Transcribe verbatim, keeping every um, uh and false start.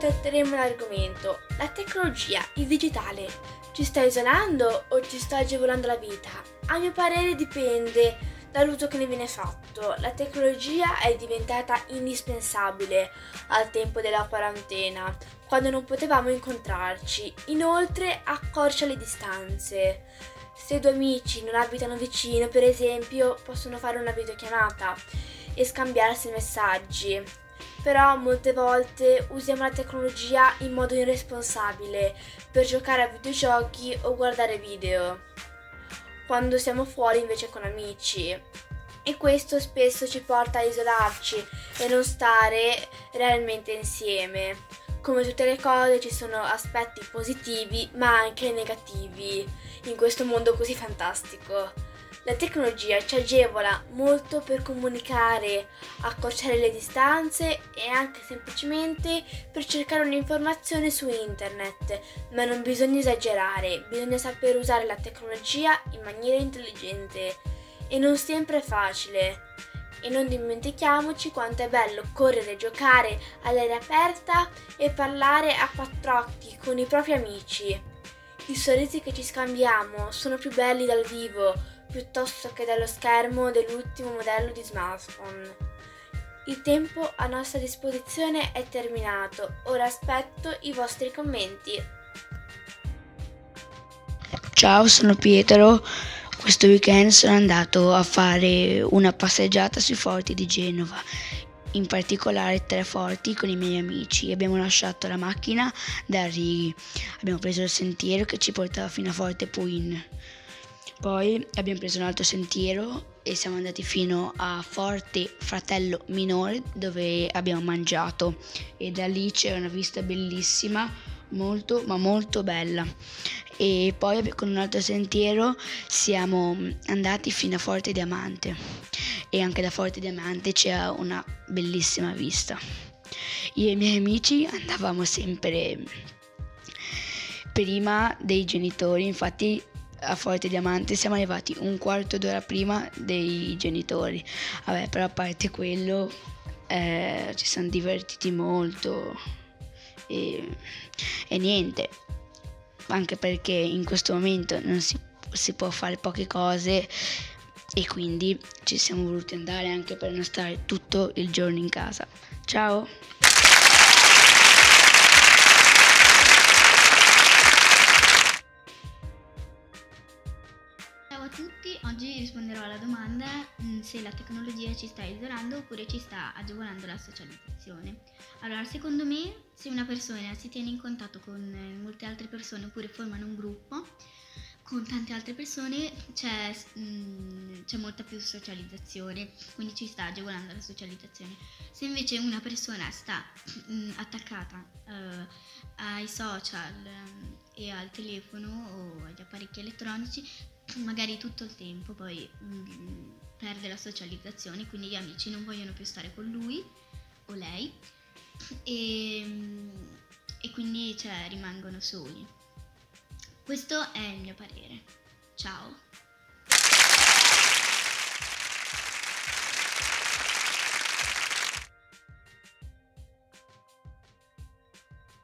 tratteremo l'argomento, la tecnologia, il digitale. Ci sta isolando o ci sta agevolando la vita? A mio parere dipende dall'uso che ne viene fatto. La tecnologia è diventata indispensabile al tempo della quarantena, quando non potevamo incontrarci. Inoltre accorcia le distanze. Se due amici non abitano vicino, per esempio, possono fare una videochiamata e scambiarsi messaggi. Però molte volte usiamo la tecnologia in modo irresponsabile per giocare a videogiochi o guardare video quando siamo fuori invece con amici, e questo spesso ci porta a isolarci e non stare realmente insieme. Come tutte le cose ci sono aspetti positivi ma anche negativi in questo mondo così fantastico. La tecnologia ci agevola molto per comunicare, accorciare le distanze e anche semplicemente per cercare un'informazione su internet, ma non bisogna esagerare, bisogna saper usare la tecnologia in maniera intelligente, e non sempre è facile. E non dimentichiamoci quanto è bello correre, giocare all'aria aperta e parlare a quattro occhi con i propri amici. I sorrisi che ci scambiamo sono più belli dal vivo piuttosto che dallo schermo dell'ultimo modello di smartphone. Il tempo a nostra disposizione è terminato, ora aspetto i vostri commenti. Ciao, sono Pietro. Questo weekend sono andato a fare una passeggiata sui forti di Genova, in particolare tre forti, con i miei amici. Abbiamo lasciato la macchina da Righi, abbiamo preso il sentiero che ci portava fino a Forte Pouin. Poi abbiamo preso un altro sentiero e siamo andati fino a Forte Fratello Minore, dove abbiamo mangiato, e da lì c'è una vista bellissima, molto ma molto bella. E poi con un altro sentiero siamo andati fino a Forte Diamante, e anche da Forte Diamante c'è una bellissima vista. Io e i miei amici andavamo sempre prima dei genitori, infatti a Forte Diamante siamo arrivati un quarto d'ora prima dei genitori. Vabbè, però a parte quello eh, ci siamo divertiti molto e, e niente, anche perché in questo momento non si, si può fare poche cose, e quindi ci siamo voluti andare anche per non stare tutto il giorno in casa. Ciao! Oggi risponderò alla domanda mh, se la tecnologia ci sta isolando oppure ci sta agevolando la socializzazione. Allora, secondo me, se una persona si tiene in contatto con eh, molte altre persone oppure formano un gruppo con tante altre persone, c'è, mh, c'è molta più socializzazione, quindi ci sta agevolando la socializzazione. Se invece una persona sta mh, attaccata eh, ai social eh, e al telefono o agli apparecchi elettronici, magari tutto il tempo, poi mh, perde la socializzazione, quindi gli amici non vogliono più stare con lui o lei e, e quindi cioè, rimangono soli. Questo è il mio parere. Ciao!